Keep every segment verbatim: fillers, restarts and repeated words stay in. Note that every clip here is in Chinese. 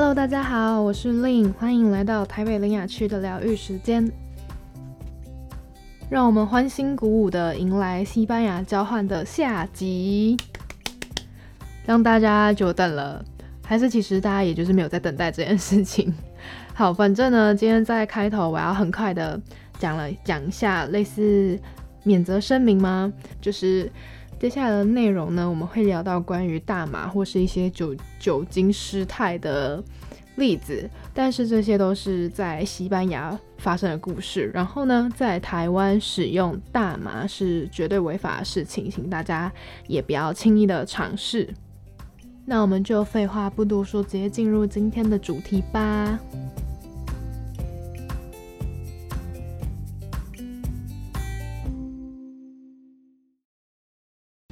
Hello， 大家好，我是 Lin， 欢迎来到台北苓雅区的疗愈时间。让我们欢欣鼓舞地迎来西班牙交换的下集，让大家久等了，还是其实大家也就是没有在等待这件事情。好，反正呢，今天在开头我要很快的讲了讲一下类似免责声明吗？就是接下来的内容呢，我们会聊到关于大麻或是一些 酒, 酒精失态的例子，但是这些都是在西班牙发生的故事。然后呢，在台湾使用大麻是绝对违法的事情，请大家也不要轻易的尝试。那我们就废话不多说，直接进入今天的主题吧。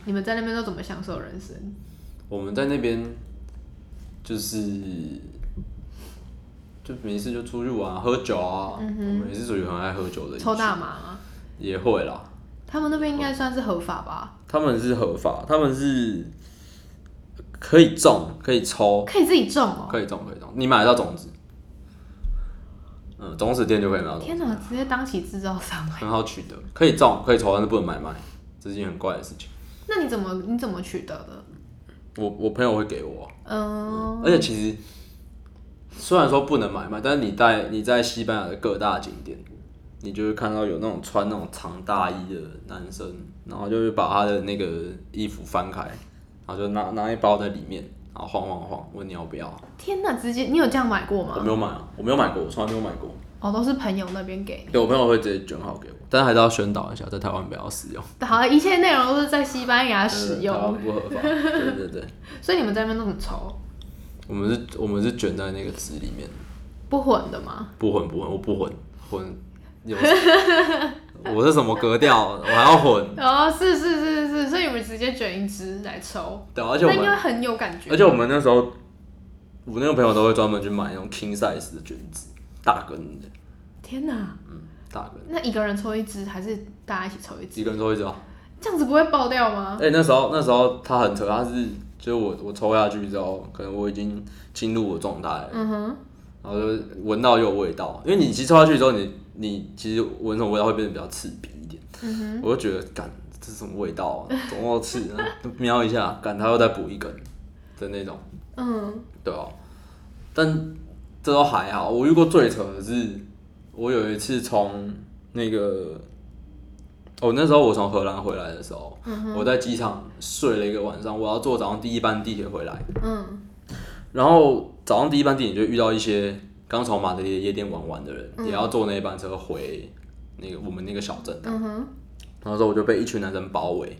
你们在那边都怎么享受人生？我们在那边就是就没事就出去玩、啊、喝酒啊、嗯哼，我们也是属于很爱喝酒的。抽大麻吗？也会啦。他们那边应该算是合法吧？他们是合法，他们是可以种，可以抽，可以自己种哦，可以种，可以种，你买得到种子，嗯，种子店就可以买到种子。天哪，直接当起制造商、欸，很好取得，可以种，可以抽，但是不能买卖，这是一件很怪的事情。那你怎么你怎么取得的？我我朋友会给我、嗯嗯，而且其实虽然说不能买卖，但是你在你在西班牙的各大景点，你就会看到有那种穿那种长大衣的男生，然后就会把他的那个衣服翻开，然后就拿拿一包在里面，然后晃晃晃，问你要不要？天哪，直接你有这样买过吗？我没有买啊，我没有买过，我从来没有买过。哦，都是朋友那边给你。对，我朋友会直接卷好给我，但是还是要宣导一下，在台湾不要使用。好，一切内容都是在西班牙使用，台湾不合法。对对对。所以你们在那边都很稠。我们是，我们是卷在那个纸里面。不混的吗？不混不混，我不混混有。我是什么格调？我还要混？哦，是是是是，所以你们直接卷一支来抽。对，而且我们那应该很有感觉。而且我们那时候，我那个朋友都会专门去买那种 king size 的卷子。大根的，天哪！嗯，大根。那一个人抽一支，还是大家一起抽一支？一个人抽一支啊。这样子不会爆掉吗？哎、欸，那时候那时候他很扯，他是就是我我抽下去之后，可能我已经进入我状态了，嗯哼，然后就闻到有味道，因为你其实抽下去之后，你你其实闻那种味道会变得比较刺鼻一点，嗯哼，我就觉得，干这是什么味道啊，怎么刺？瞄一下，干他又再补一根的那种，嗯，对哦、啊，但。这都还好，我遇过最扯的是，我有一次从那个，哦，那时候我从荷兰回来的时候，嗯、我在机场睡了一个晚上，我要坐早上第一班地铁回来。嗯，然后早上第一班地铁就遇到一些刚从马德里夜店玩完的人，嗯、也要坐那一班车回那个我们那个小镇。嗯哼，然后之后我就被一群男生包围，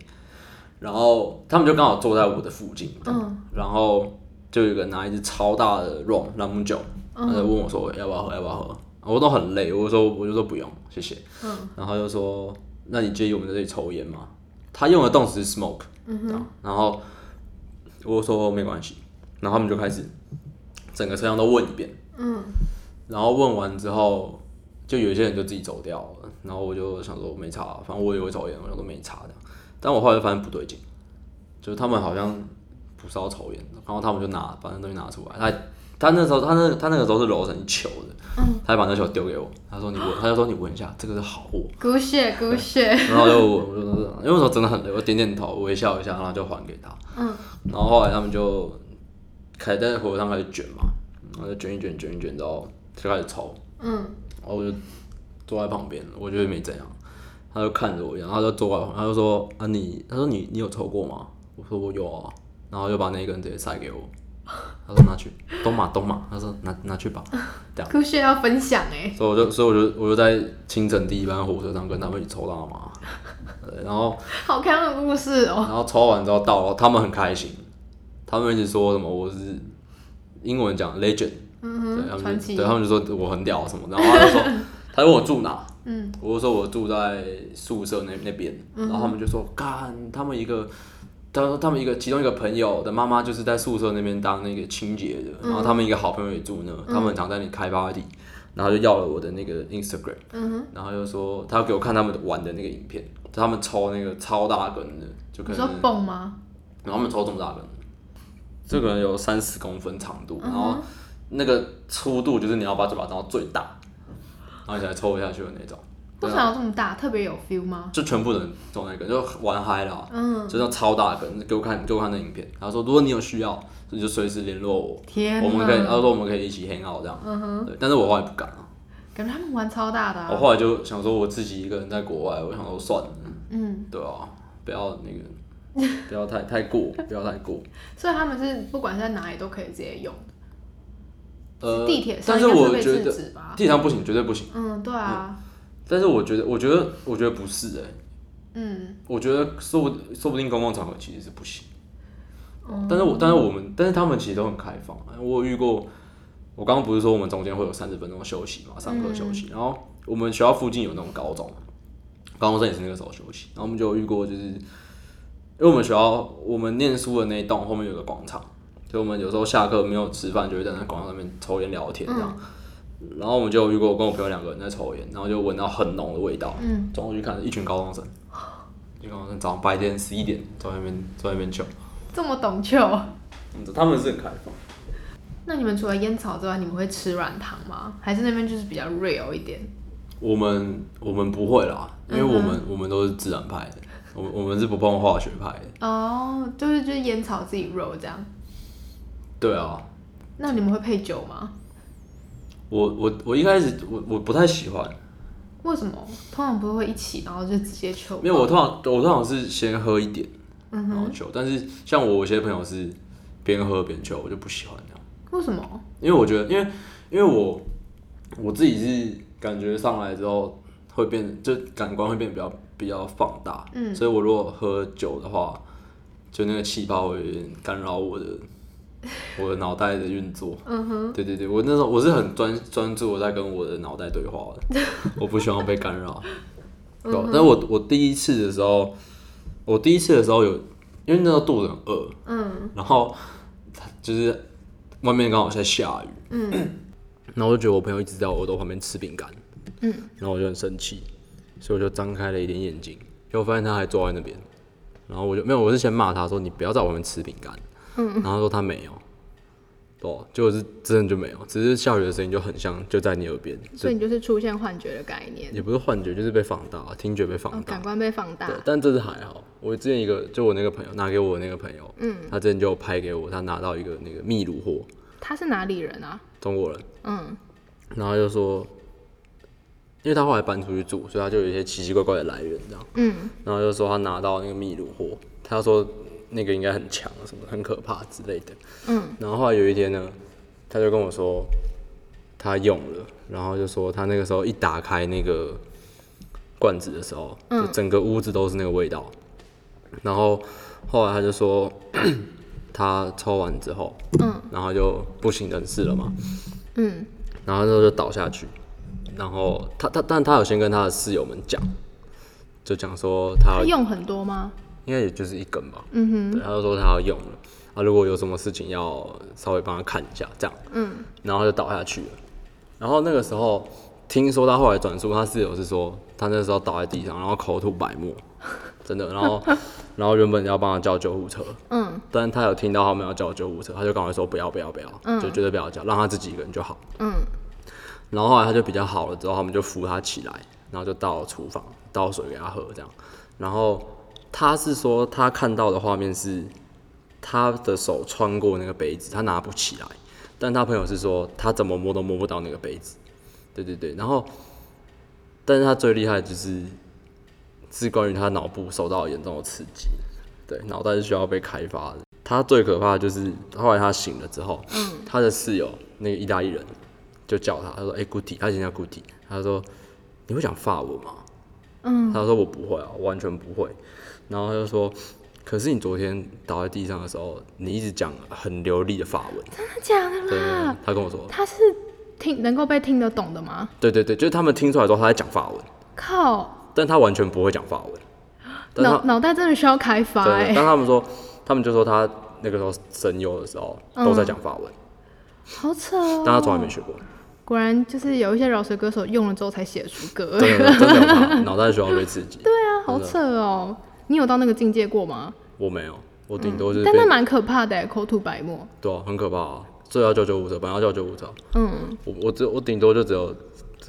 然后他们就刚好坐在我的附近。嗯，然后就有一个拿一支超大的 rum 朗姆酒。他就问我说要不要喝，要不要喝？我都很累，我说我就说不用，谢谢。嗯、然后他就说，那你介意我们在这里抽烟吗？他用的动词是 smoke，、嗯、然后我说没关系，然后他们就开始整个车厢都问一遍，嗯、然后问完之后，就有些人就自己走掉了，然后我就想说没差，反正我也会抽烟，我想说没差的，但我后来就发现不对劲，就是他们好像不是要抽烟，然后他们就拿把那东西拿出来，他。他那时候，他那他那个时候是揉成一球的，嗯、他就把那球丢给我，他说你闻，他就说你闻一下，这个是好货。狗血狗血。然后就我我就因为那时候真的很累，我点点头，微笑一下，然后就还给他。嗯。然后后来他们就开始在火车上开始卷嘛，然后就卷一卷卷一卷，然后就开始抽。嗯。然后我就坐在旁边，我觉得没怎样，他就看着我一样，他就坐在旁边，他就说啊你，他说你你有抽过吗？我说我有啊，然后就把那一根直接塞给我。他说拿去，东马东马，他说 拿, 拿去吧，这样。科学要分享哎、欸，所以我就所以我就我就在清晨第一班火车上跟他们一起抽大麻，然后好看的故事哦。然后抽完之后到了，他们很开心，他们一直说什么我是英文讲 legend， 嗯哼，传奇，对他们就说我很屌什么，然后他就说他问我住哪，嗯，我就说我住在宿舍那那边，然后他们就说干他们一个。他说他们一个其中一个朋友的妈妈就是在宿舍那边当那个清洁的、嗯，然后他们一个好朋友也住那，嗯、他们常在那里开 party， 然后就要了我的那个 Instagram，、嗯、然后就说他要给我看他们玩的那个影片，他们抽那个超大根的，就可能你说蹦吗？然后他们抽这么大根，这个有三十公分长度，然后那个粗度就是你要把嘴巴张到最大，然后你才抽不下去的那种。为什么要这么大？特别有 feel 吗？就全部人抽那个，就玩嗨了、啊，嗯，就叫超大根。给我看，给我看那影片。他说，如果你有需要，你就随时联络我。天，我们可以，他说我们可以一起 hang out 这样。嗯哼，对，但是我后来不敢了、啊。感觉他们玩超大的、啊。我后来就想说，我自己一个人在国外，我想说算了。嗯，对啊，不要那个，不要太太过，不要太过。所以他们是不管是在哪里都可以直接用。呃，地铁上应该会被制止吧？地铁上不行，绝对不行。嗯，对啊。嗯但是我觉得，我觉得，我觉得不是哎、欸，嗯，我觉得说不，说不定公共场合其实是不行，嗯、但是我，但是我们，但是他们其实都很开放。我有遇过，我刚刚不是说我们中间会有三十分钟休息嘛，上课休息、嗯，然后我们学校附近有那种高中，高中生也是那个时候休息，然后我们就遇过，就是因为我们学校我们念书的那一栋后面有个广场，所以我们有时候下课没有吃饭，就会在那广场上面抽烟聊天这样。嗯然后我们就遇过，我跟我朋友两个人在抽烟，然后就闻到很浓的味道。嗯，转过去看，一群高中生，一群高中生早上白天十一点在那边在那边抽，这么懂抽？他们是很开放。那你们除了烟草之外，你们会吃软糖吗？还是那边就是比较 real 一点？我们我们不会啦，因为我们、嗯、我们都是自然派的，我我们是不碰化学派的。哦，就是就是烟草自己 roll 这样。对啊。那你们会配酒吗？我我我一开始我我不太喜欢，为什么？通常不会一起，然后就直接求。没有，我通常我通常是先喝一点，嗯、然后求。但是像我有些朋友是边喝边求，我就不喜欢这样。为什么？因为我觉得，因为因为我我自己是感觉上来之后会变，就感官会变比较比较放大，嗯，所以我如果喝酒的话，就那个气泡会有点干扰我的。我的脑袋的运作，嗯哼，对对对，我那时候我是很专专注在跟我的脑袋对话的，我不希望被干扰。嗯、但是我我第一次的时候，我第一次的时候有，因为那时候肚子很饿，嗯，然后就是外面刚好在下雨，嗯，然后我就觉得我朋友一直在我耳朵旁边吃饼干，嗯，然后我就很生气，所以我就张开了一点眼睛，结果发现他还坐在那边，然后我就没有，我是先骂他说你不要在我旁边吃饼干。嗯、然后说他没有，哦，就是真的就没有，只是下雨的声音就很像，就在你耳边，所以你就是出现幻觉的概念，也不是幻觉，就是被放大，听觉被放大，哦、感官被放大。对，但这是还好。我之前一个，就我那个朋友拿给我那个朋友，嗯，他之前就拍给我，他拿到一个那个秘鲁货，他是哪里人啊？中国人，嗯，然后就说，因为他后来搬出去住，所以他就有一些奇奇怪怪的来源这样，嗯，然后就说他拿到那个秘鲁货，他说。那个应该很强，什么很可怕之类的。嗯。然后后来有一天呢，他就跟我说，他用了，然后就说他那个时候一打开那个罐子的时候，就整个屋子都是那个味道。嗯、然后后来他就说，他抽完之后，嗯，然后就不省人事了嘛。嗯。然后就就倒下去，然后他他但他有先跟他的室友们讲，就讲说他。他用很多吗？应该也就是一根吧，嗯哼，他就说他要用了，啊，如果有什么事情要稍微帮他看一下，这样，嗯，然后就倒下去了。然后那个时候听说他后来转述，他室友是说他那时候倒在地上，然后口吐白沫，真的，然后然后原本要帮他叫救护车，嗯，但是他有听到他们要叫救护车，他就赶快说不要不要不要，嗯，就绝对不要叫，让他自己一个人就好，嗯。然后后来他就比较好了之后，他们就扶他起来，然后就到厨房倒水给他喝，这样，然后。他是说，他看到的画面是他的手穿过那个杯子，他拿不起来。但他朋友是说，他怎么摸都摸不到那个杯子。对对对，然后，但是他最厉害的就是是关于他脑部受到严重的刺激，对，脑袋是需要被开发的。他最可怕的就是后来他醒了之后，他的室友那个意大利人就叫他，他说：“哎、欸、，Guti， 他以前叫 Guti， 他说你会讲法文吗？”嗯，他说我不会啊，我完全不会。然后他就说：“可是你昨天倒在地上的时候，你一直讲很流利的法文。”真的假的啦？对，他跟我说，他是听能够被听得懂的吗？对对对，就是他们听出来之后，他在讲法文。靠！但他完全不会讲法文，脑脑袋真的需要开发、欸。对，但他们说，他们就说他那个时候神游的时候、嗯、都在讲法文，好扯哦！但他从来没学过。果然就是有一些饶舌歌手用了之后才写出歌，对，真的脑袋需要被刺激。对啊，好扯哦！你有到那个境界过吗？我没有，我顶多是、嗯。但那蛮可怕的耶，口吐白沫。对啊，很可怕啊！这要叫救护车，本来要叫救护车。嗯，我我只我顶多就只有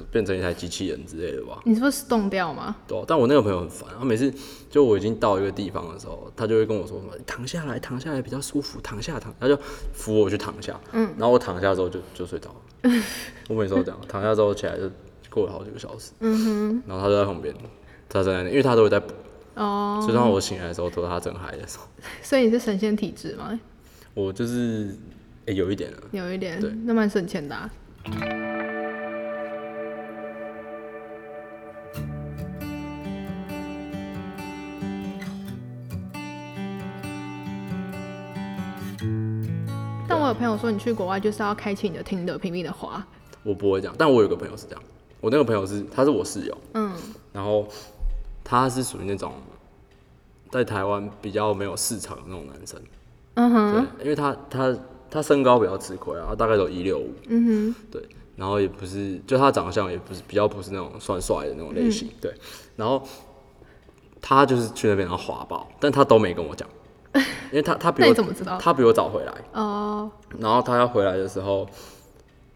变成一台机器人之类的吧。你是不是冻掉吗？对、啊，但我那个朋友很烦，他每次就我已经到一个地方的时候，他就会跟我说什么躺下来，躺下来比较舒服，躺下躺，他就扶我去躺下。嗯，然后我躺下之后就就睡着了。我每次都这样，躺下之后起来就过了好几个小时。嗯哼，然后他就在旁边，他在那里，因为他都会在补。哦，所以当我醒来的时候都是他正嗨的时候。所以你是神仙体质吗？我就是。欸、有一点了，有一点，对，那蛮省钱的、啊。但我有朋友说，你去国外就是要开启你的听的，拼命的滑。我不会这样，但我有个朋友是这样。我那个朋友是，他是我室友，嗯，然后他是属于那种在台湾比较没有市场的那种男生，嗯哼，对，因为他他。他身高比较吃亏啊，他大概有一百六十五，嗯哼，对，然后也不是，就他长相也不是比较不是那种算帅的那种类型、嗯，对，然后他就是去那边然后滑爆，但他都没跟我讲，因为他他比我怎么知道？他比我早回来哦， oh. 然后他要回来的时候，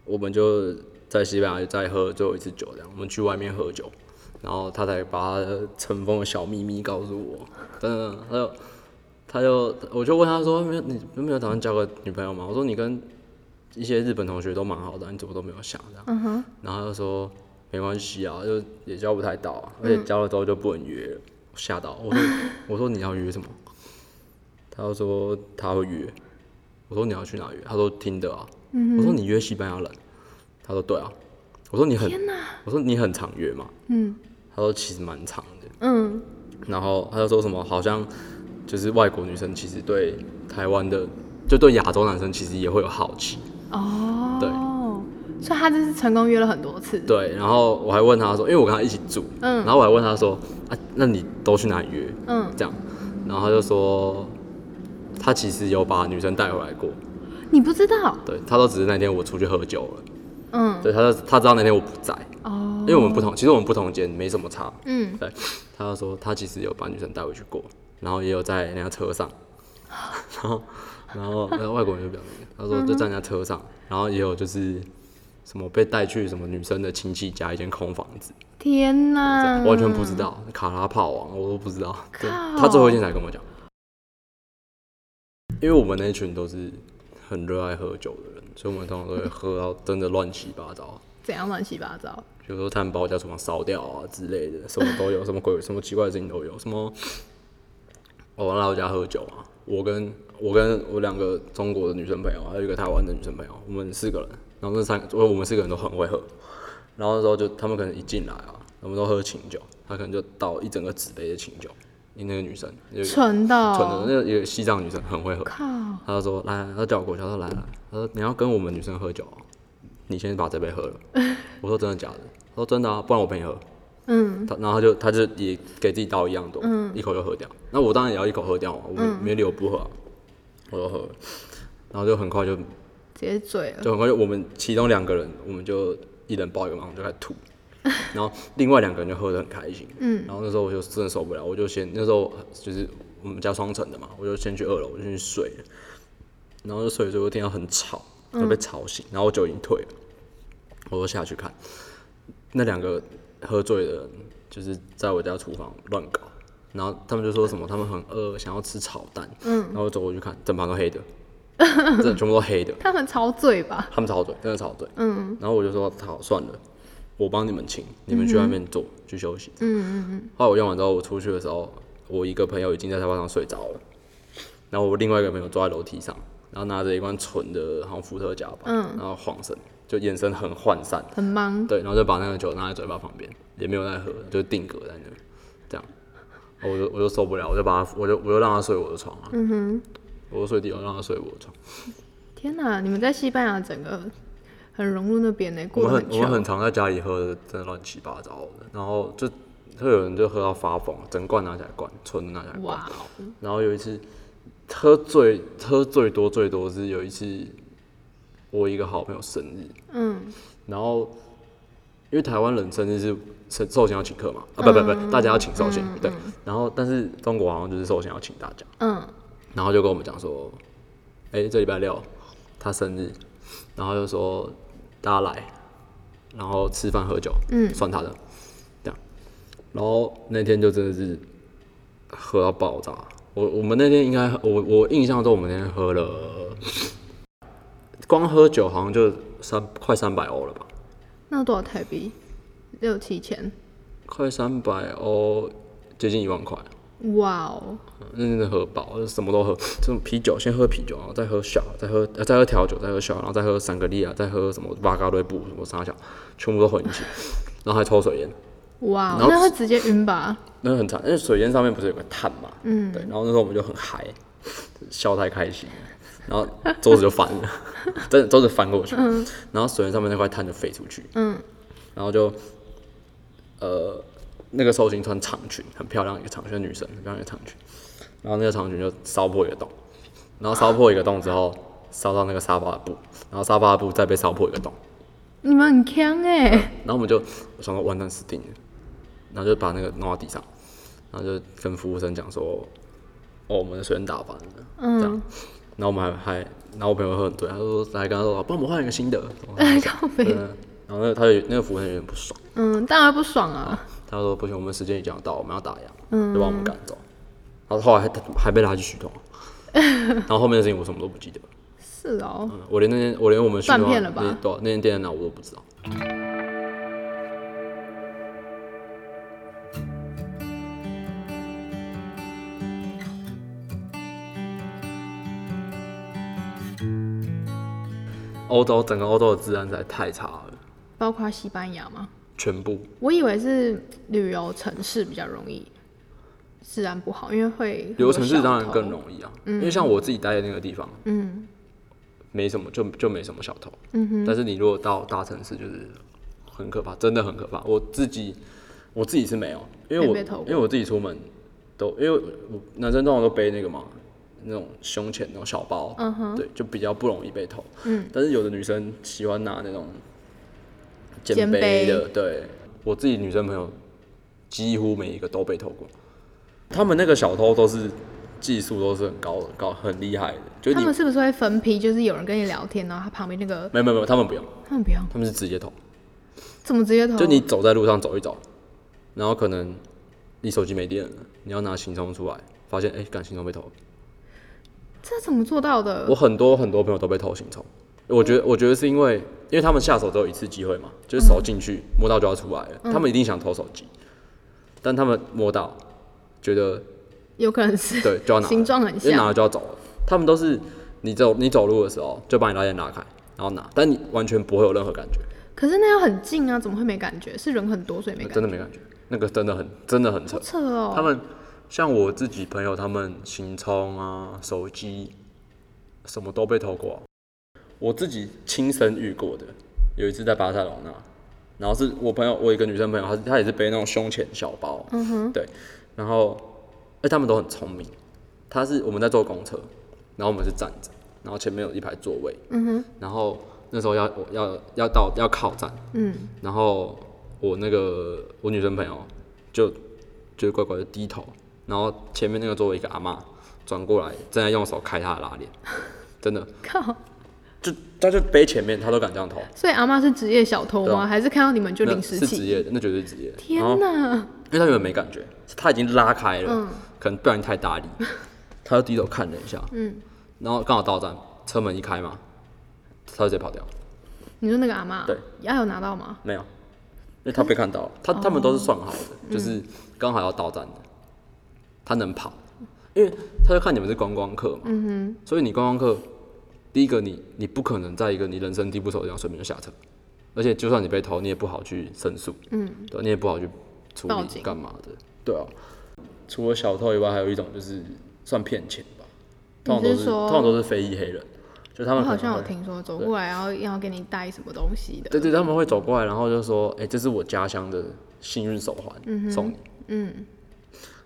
我们就在西班牙再喝最后一次酒，这样我们去外面喝酒，然后他才把他尘封的小秘密告诉我，真的，他就。他就我就问他说：“你没有打算交个女朋友吗？”我说：“你跟一些日本同学都蛮好的，你怎么都没有想这样？”嗯、然后他就说：“没关系啊，就也交不太到、啊嗯，而且交了之后就不能约了。”我吓到，我说：“我说你要约什么？”他就说：“他会约。”我说：“你要去哪约？”他说：“Tinder啊。嗯”我说：“你约西班牙人？”他说：“对啊。”我说：“你很……”我说：“你很常约嘛？”嗯、他说：“其实蛮常的。”嗯。然后他就说什么好像。就是外国女生其实对台湾的，就对亚洲男生其实也会有好奇哦。对，所以他就是成功约了很多次。对，然后我还问他说，因为我跟他一起住，嗯，然后我还问他说，啊，那你都去哪里约？嗯，这样，然后他就说，他其实有把女生带回来过。你不知道？对，他都只是那天我出去喝酒了，嗯，对，他就他知道那天我不在哦，因为我们不同，其实我们不同间没什么差，嗯，对，他就说他其实有把女生带回去过。然后也有在人家车上，然后然后外国人就表明，他说就在人家车上，然后也有就是什么被带去什么女生的亲戚家一间空房子。天哪！完全不知道，卡拉炮王我都不知道，对，他最后一天才跟我讲。因为我们那群都是很热爱喝酒的人，所以我们通常都会喝到真的乱七八糟。怎样乱七八糟？比如说他们把我家厨房烧掉啊之类的，什么都有，什么鬼，什么奇怪的事情都有，什么。我来我家喝酒啊！我跟我跟我两个中国的女生朋友，还有一个台湾的女生朋友，我们四个人，然后那三个，我们四个人都很会喝。然后那时候就他们可能一进来啊，他们都喝清酒，他可能就倒一整个纸杯的清酒。因那个女生，纯的、哦，纯的，那个一个西藏女生很会喝。靠！他就说来，他叫我过去，他说来来，他说你要跟我们女生喝酒、啊，你先把这杯喝了。我说真的假的？他说真的啊，不然我陪你喝。嗯，然后他就他就也给自己倒一样多，嗯、一口就喝掉。那我当然也要一口喝掉嘛，我没理由不喝、啊嗯，我就喝了，然后就很快就直接醉了，就很快就我们其中两个人，我们就一人抱一个嘛，我们就开始吐，然后另外两个人就喝得很开心，嗯，然后那时候我就真的受不了，我就先那时候就是我们家双层的嘛，我就先去二楼，我就先去睡了，然后就睡了之后听到很吵，就被吵醒，嗯、然后我酒已经退了，我就下去看，那两个。喝醉的人就是在我家厨房乱搞，然后他们就说什么他们很饿，想要吃炒蛋，嗯，然后我走过去看，整盘都黑的，真的全部都黑的。他们超醉吧？他们超醉，真的超醉，嗯。然后我就说好，算了，我帮你们请，你们去外面坐、嗯、去休息，嗯嗯嗯。后来我用完之后，我出去的时候，我一个朋友已经在沙发上睡着了，然后我另外一个朋友坐在楼梯上，然后拿着一罐纯的好像伏特加吧，嗯，然后晃神。就眼神很涣散，很忙，对，然后就把那个酒拿在嘴巴旁边，也没有在喝，就定格在那里，这样，我就我就受不了，我就把他，我就我就让他睡我的床啊，嗯哼，我就睡地上，让他睡我的床。天哪，你们在西班牙整个很融入那边呢，过得很 我, 我们很常在家里喝的，真的乱七八糟的，然后就会有人就喝到发疯，整罐拿起来灌，纯的拿起来灌，然后有一次喝最喝最多最多是有一次。我一个好朋友生日，嗯，然后因为台湾人生日是寿星要请客嘛，啊不不不，大家要请寿星，对，然后但是中国好像就是寿星要请大家，嗯，然后就跟我们讲说，哎、欸，这礼拜六他生日，然后就说大家来，然后吃饭喝酒，嗯，算他的，这样。然后那天就真的是喝到爆炸。我我们那天应该，我我印象中我们那天喝了，光喝酒好像就三快三百欧了吧？那多少台币？六七千？快三百欧，接近一万块。哇哦！那真的喝饱，什么都喝，这种啤酒先喝啤酒，然后再喝小，再喝、呃、再喝调酒，再喝小，然后再喝三个利亚，再喝什么巴嘎瑞布什么啥小，全部都混一起，然后还抽水烟。哇、wow, ，那会直接晕吧？那很惨，因为水烟上面不是有个碳嘛？嗯，对。然后那时候我们就很嗨，笑太开心，然后桌子就翻了，真的桌子翻过去，嗯、然后水烟上面那块碳就飞出去，嗯，然后就，呃，那个寿星穿长裙，很漂亮一个长裙，女生很漂亮一个长裙，然后那个长裙就烧破一个洞，然后烧破一个洞之后，烧到那个沙发的布，然后沙发的布再被烧破一个洞。你们很强哎、欸嗯！然后我们就想到完蛋死定了，然后就把那个弄到地上，然后就跟服务生讲说：“哦，我们的水烟打翻了。”嗯，这样。然后我们还还，然后我朋友喝很醉，他说来跟他说：“帮我们换一个新的。”哎，靠北。然后他就那个服务生有点不爽。嗯，当然不爽啊。他说：“不行，我们时间已经要到，我们要打烊。”嗯，就把我们赶走。然后后来还还被拉去取痛，然后后面的事情我什么都不记得。是哦、嗯，我连那天我连我们去的话，那对、啊、那天店在哪我都不知道。欧洲整个欧洲的治安实在太差了，包括西班牙吗？全部。我以为是旅游城市比较容易治安不好，因为会旅游城市当然更容易啊、嗯，因为像我自己待的那个地方，嗯。没什么，就就没什么小偷。嗯哼。但是你如果到大城市，就是很可怕，真的很可怕。我自己，我自己是没有，因为我因为我自己出门都，因为我男生通常都背那个嘛，那种胸前那种小包，嗯哼，对，就比较不容易被偷。嗯。但是有的女生喜欢拿那种肩背的，对，我自己女生朋友几乎每一个都被偷过。他们那个小偷都是。技术都是很高的，高很厉害的。就他们是不是会分批？就是有人跟你聊天，然后他旁边那个……没有没有，他们不用，他们不用，他们是直接偷。怎么直接偷？就你走在路上走一走，然后可能你手机没电了，你要拿行充出来，发现哎，干、欸、行充被偷了。这怎么做到的？我很多很多朋友都被偷行充，我觉得我觉得是因为因为他们下手只有一次机会嘛，就是手进去、嗯、摸到就要出来了，嗯、他们一定想偷手机，但他们摸到觉得。有可能是对，就要拿了，形状很像，因为拿了就要走了。他们都是你走你走路的时候就把你拉链拉开，然后拿，但你完全不会有任何感觉。可是那要很近啊，怎么会没感觉？是人很多所以没感觉。真的没感觉，那个真的很真的很扯。好扯哦！他们像我自己朋友，他们行充啊、手机什么都被偷过、啊。我自己亲身遇过的，有一次在巴塞隆纳，然后是我朋友，我一个女生朋友，她她也是背那种胸前小包，嗯哼，对，然后。哎、欸，他们都很聪明。他是我们在坐公车，然后我们是站着，然后前面有一排座位。嗯哼。然后那时候要要要到要靠站。嗯。然后我那个我女生朋友就就乖乖的低头，然后前面那个座位一个阿嬤转过来，正在用手开她的拉链，真的。靠。就他就背前面，他都敢这样偷。所以阿嬤是职业小偷吗、啊？还是看到你们就临时起？是职业的，那绝对是职业。天哪！因为他原本没感觉，他已经拉开了，嗯、可能不然太大力，他就低头看了一下，嗯、然后刚好到站，车门一开嘛，他就直接跑掉。你说那个阿嬤？对，他有拿到吗？没有，因为他被看到了。他他们都是算好的，哦、就是刚好要到站的，他能跑，因为他就看你们是观光客嘛，嗯、所以你观光客。第一个你，你你不可能在一个你人生地不熟的地方随便就下车，而且就算你被偷，你也不好去申诉，嗯，对，你也不好去处理干嘛的，对啊。除了小偷以外，还有一种就是算骗钱吧，通常都 是, 是通常都是非裔黑人，就他们可能我好像有听说走过来，然后要给你带什么东西的， 對, 对对，他们会走过来，然后就说，哎、欸，这是我家乡的幸运手环、嗯，送你，嗯，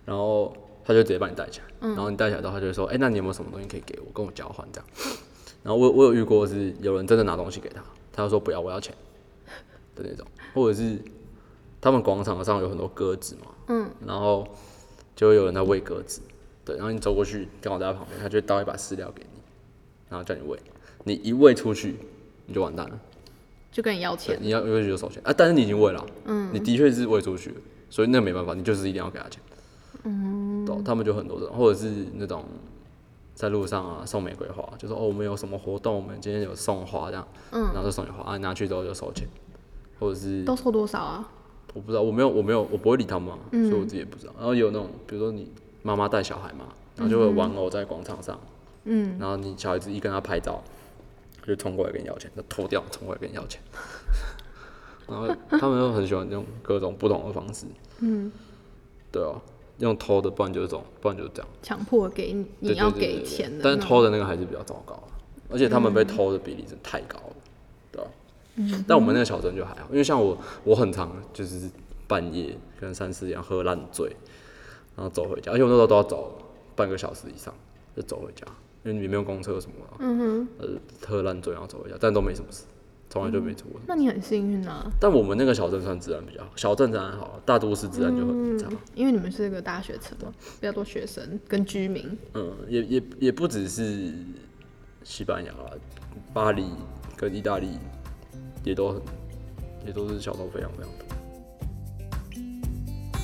然后他就直接把你带起来、嗯，然后你带起来的话，他就会说，哎、欸，那你有没有什么东西可以给我，跟我交换这样？然后 我, 我有遇过是有人真的拿东西给他，他就说不要，我要钱的那种，或者是他们广场上有很多鸽子嘛，嗯，然后就有人在喂鸽子，对，然后你走过去刚好在他旁边，他就倒一把饲料给你，然后叫你喂，你一喂出去，你就完蛋了，就跟你要钱，你要因为就少钱啊，但是你已经喂了、啊，嗯，你的确是喂出去，所以那没办法，你就是一定要给他钱，嗯，对，他们就很多种，或者是那种在路上啊送玫瑰花，就说哦我们有什么活动，我们今天有送花这样，嗯，然后就送你花啊，拿去之后就收钱，或者是都收多少啊？我不知道，我没有，我没有，我不会理他们、啊嗯，所以我自己也不知道。然后有那种，比如说你妈妈带小孩嘛，然后就会玩偶在广场上，嗯，然后你小孩子一跟他拍照。就冲过来跟你要钱，就偷掉冲过来跟你要钱，然后他们都很喜欢用各种不同的方式，嗯，对啊，用偷的，不然就是这种，不然就是这样，强迫给你，你要给钱的，但是偷的那个还是比较糟糕，而且他们被偷的比例真的太高了，对啊，嗯，但我们那个小镇就还好，因为像我，我很常就是半夜可能三四点喝烂醉，然后走回家，而且我那时候都要走半个小时以上就走回家。因为你没有公车什么的、啊，嗯哼，呃，喝烂醉然后走回家，但都没什么事，从来就没出过、嗯。那你很幸运啊！但我们那个小镇算治安比较好，小镇治安好，大都市治安就很差、嗯。因为你们是个大学城嘛，比较多学生跟居民。嗯，也也也不只是西班牙、巴黎跟意大利，也都很，也都是小偷非常非常多。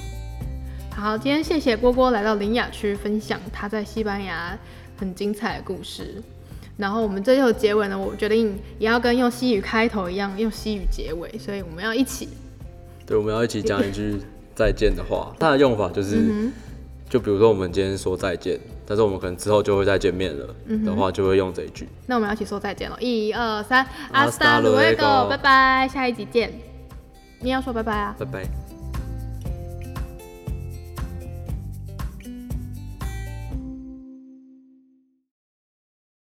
好，今天谢谢郭郭来到苓雅区分享他在西班牙。很精彩的故事，然后我们这集的结尾呢，我决定也要跟用西语开头一样，用西语结尾，所以我们要一起，对，我们要一起讲一句再见的话。它的用法就是、嗯，就比如说我们今天说再见，但是我们可能之后就会再见面了、嗯、的话，就会用这一句。那我们要一起说再见了，一二三，Hasta luego，拜拜，下一集见。你要说拜拜啊，拜拜。